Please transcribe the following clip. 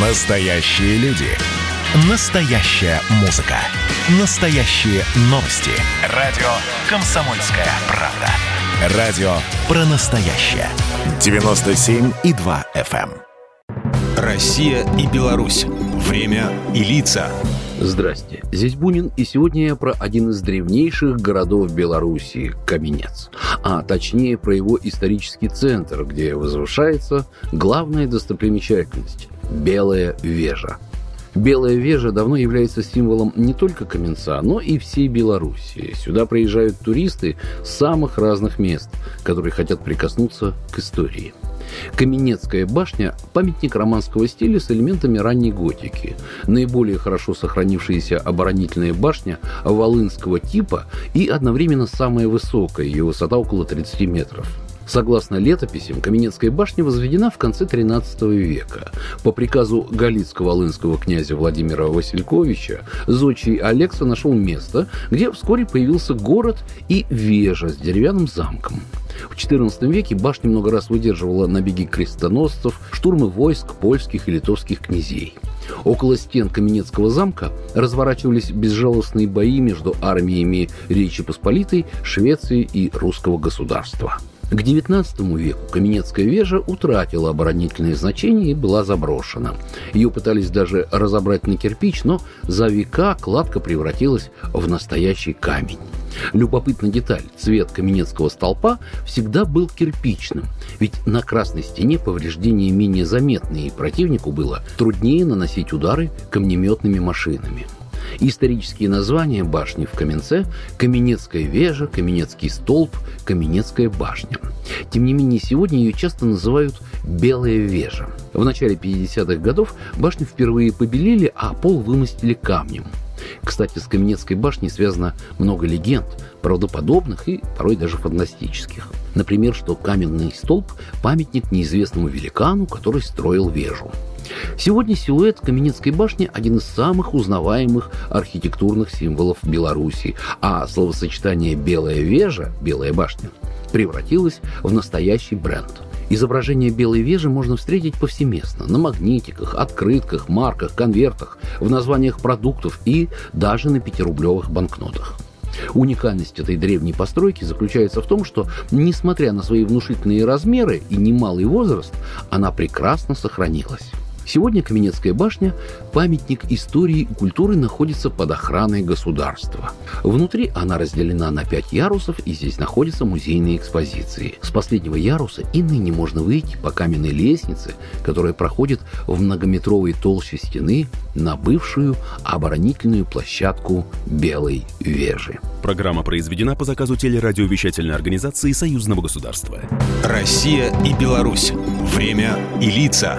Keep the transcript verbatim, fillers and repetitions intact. Настоящие люди. Настоящая музыка. Настоящие новости. Радио «Комсомольская правда». Радио про настоящее. девяносто семь и два эф эм. Россия и Беларусь. Время и лица. Здрасте, здесь Бунин, и сегодня я про один из древнейших городов Белоруссии – Каменец. А точнее, про его исторический центр, где возвышается главная достопримечательность – Белая Вежа. Белая Вежа давно является символом не только Каменца, но и всей Белоруссии. Сюда приезжают туристы с самых разных мест, которые хотят прикоснуться к истории. Каменецкая башня – памятник романского стиля с элементами ранней готики. Наиболее хорошо сохранившаяся оборонительная башня волынского типа и одновременно самая высокая, ее высота около тридцать метров. Согласно летописям, Каменецкая башня возведена в конце тринадцатого века. По приказу галицко-волынского князя Владимира Васильковича, зодчий Алекса нашел место, где вскоре появился город и вежа с деревянным замком. В четырнадцатом веке башня много раз выдерживала набеги крестоносцев, штурмы войск польских и литовских князей. Около стен Каменецкого замка разворачивались безжалостные бои между армиями Речи Посполитой, Швеции и русского государства. К девятнадцатому веку Каменецкая вежа утратила оборонительное значение и была заброшена. Ее пытались даже разобрать на кирпич, но за века кладка превратилась в настоящий камень. Любопытная деталь. Цвет каменецкого столпа всегда был кирпичным, ведь на красной стене повреждения менее заметны, и противнику было труднее наносить удары камнеметными машинами. Исторические названия башни в Каменце – Каменецкая вежа, Каменецкий столб, Каменецкая башня. Тем не менее, сегодня ее часто называют «Белая вежа». В начале пятидесятых годов башню впервые побелили, а пол вымостили камнем. Кстати, с Каменецкой башней связано много легенд, правдоподобных и порой даже фантастических. Например, что каменный столб – памятник неизвестному великану, который строил вежу. Сегодня силуэт Каменецкой башни – один из самых узнаваемых архитектурных символов Беларуси, а словосочетание «белая вежа» – «белая башня» превратилось в настоящий бренд. Изображение Белой Вежи можно встретить повсеместно – на магнитиках, открытках, марках, конвертах, в названиях продуктов и даже на пятирублевых банкнотах. Уникальность этой древней постройки заключается в том, что, несмотря на свои внушительные размеры и немалый возраст, она прекрасно сохранилась. Сегодня Каменецкая башня, памятник истории и культуры, находится под охраной государства. Внутри она разделена на пять ярусов, и здесь находятся музейные экспозиции. С последнего яруса и ныне можно выйти по каменной лестнице, которая проходит в многометровой толще стены на бывшую оборонительную площадку Белой Вежи. Программа произведена по заказу телерадиовещательной организации Союзного государства. Россия и Беларусь. Время и лица.